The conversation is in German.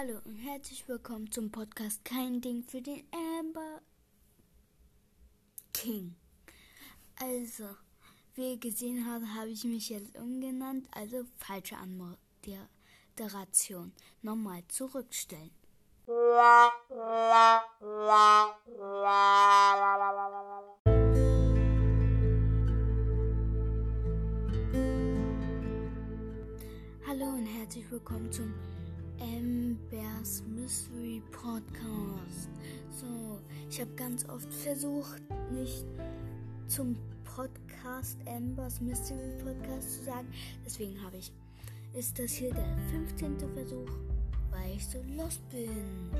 Hallo und herzlich willkommen zum Podcast Kein Ding für den Amber King. Also, wie ihr gesehen habt, habe ich mich jetzt umgenannt, also falsche Anmoderation. Nochmal zurückstellen. Hallo und herzlich willkommen zum Ambers Mystery Podcast. So, ich habe ganz oft versucht, nicht zum Podcast Ambers Mystery Podcast zu sagen. Deswegen ist das hier der 15. Versuch, weil ich so lost bin.